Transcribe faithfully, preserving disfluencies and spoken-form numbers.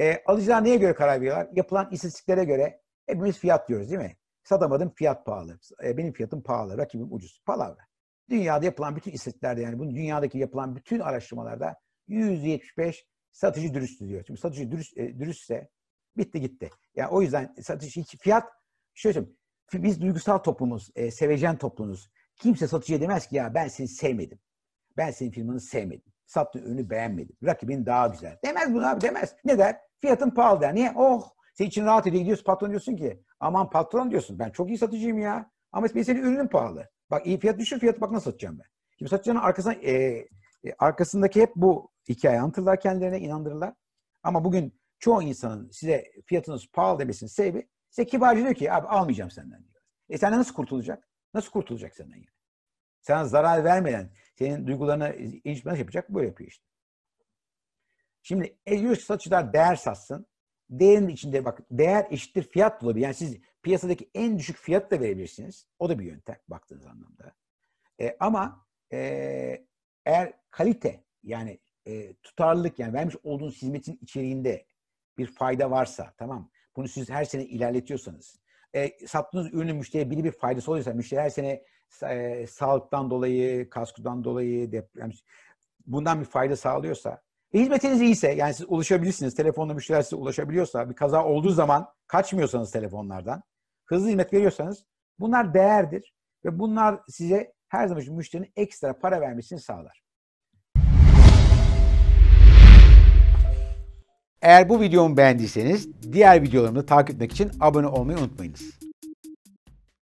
E, alıcılar neye göre karar veriyorlar? Yapılan istatistiklere göre hepimiz fiyat diyoruz değil mi? Satamadım, fiyat pahalı. E, benim fiyatım pahalı, rakibim ucuz. Palavra. Dünyada yapılan bütün istatistiklerde, yani bunun dünyadaki yapılan bütün araştırmalarda yüzde yetmiş beş satıcı dürüst diyor. Çünkü satıcı dürüst, e, dürüstse bitti gitti. Yani o yüzden satıcı hiç fiyat, şöyle söyleyeyim, biz duygusal toplumuz, e, sevecen toplumuz. Kimse satıcıya demez ki ya ben seni sevmedim. Ben senin firmanı sevmedim. Sattığın ürünü beğenmedim. Rakibin daha güzel. Demez bunu abi, demez. Ne der? Fiyatın pahalı der. Niye? Oh! Senin için rahat ediyor. Gidiyorsun patron diyorsun ki aman patron diyorsun. Ben çok iyi satıcıyım ya. Ama benim senin ürünün pahalı. Bak iyi fiyat düşür fiyatı bak nasıl satacağım ben. Şimdi satıcının arkasına, e, e, arkasındaki hep bu hikayeyi anlatırlar kendilerine, inandırırlar. Ama bugün çoğu insanın size fiyatınız pahalı demesinin sebebi size kibarcı diyor ki abi almayacağım senden diyor. E senden nasıl kurtulacak? Nasıl kurtulacak senden yani? Sana zarar vermeden, senin duygularına incitmeden yapacak, böyle yapıyor işte. Şimdi yüz satıcılar değer satsın. Değerin içinde bak, değer eşittir fiyat olabilir. Yani siz piyasadaki en düşük fiyatı da verebilirsiniz. O da bir yöntem baktığınız anlamda. E, ama e, eğer kalite, yani e, tutarlılık, yani vermiş olduğunuz hizmetin içeriğinde bir fayda varsa, tamam, bunu siz her sene ilerletiyorsanız, E, sattığınız ürünün müşteriye biri bir faydası oluyorsa, müşteri her sene e, sağlıktan dolayı, kaskodan dolayı, deprem, bundan bir fayda sağlıyorsa, e, hizmetiniz iyiyse, yani siz ulaşabilirsiniz, telefonla müşteriler size ulaşabiliyorsa, bir kaza olduğu zaman kaçmıyorsanız telefonlardan, hızlı hizmet veriyorsanız, bunlar değerdir ve bunlar size her zaman müşterinin ekstra para vermesini sağlar. Eğer bu videomu beğendiyseniz diğer videolarımı takip etmek için abone olmayı unutmayınız.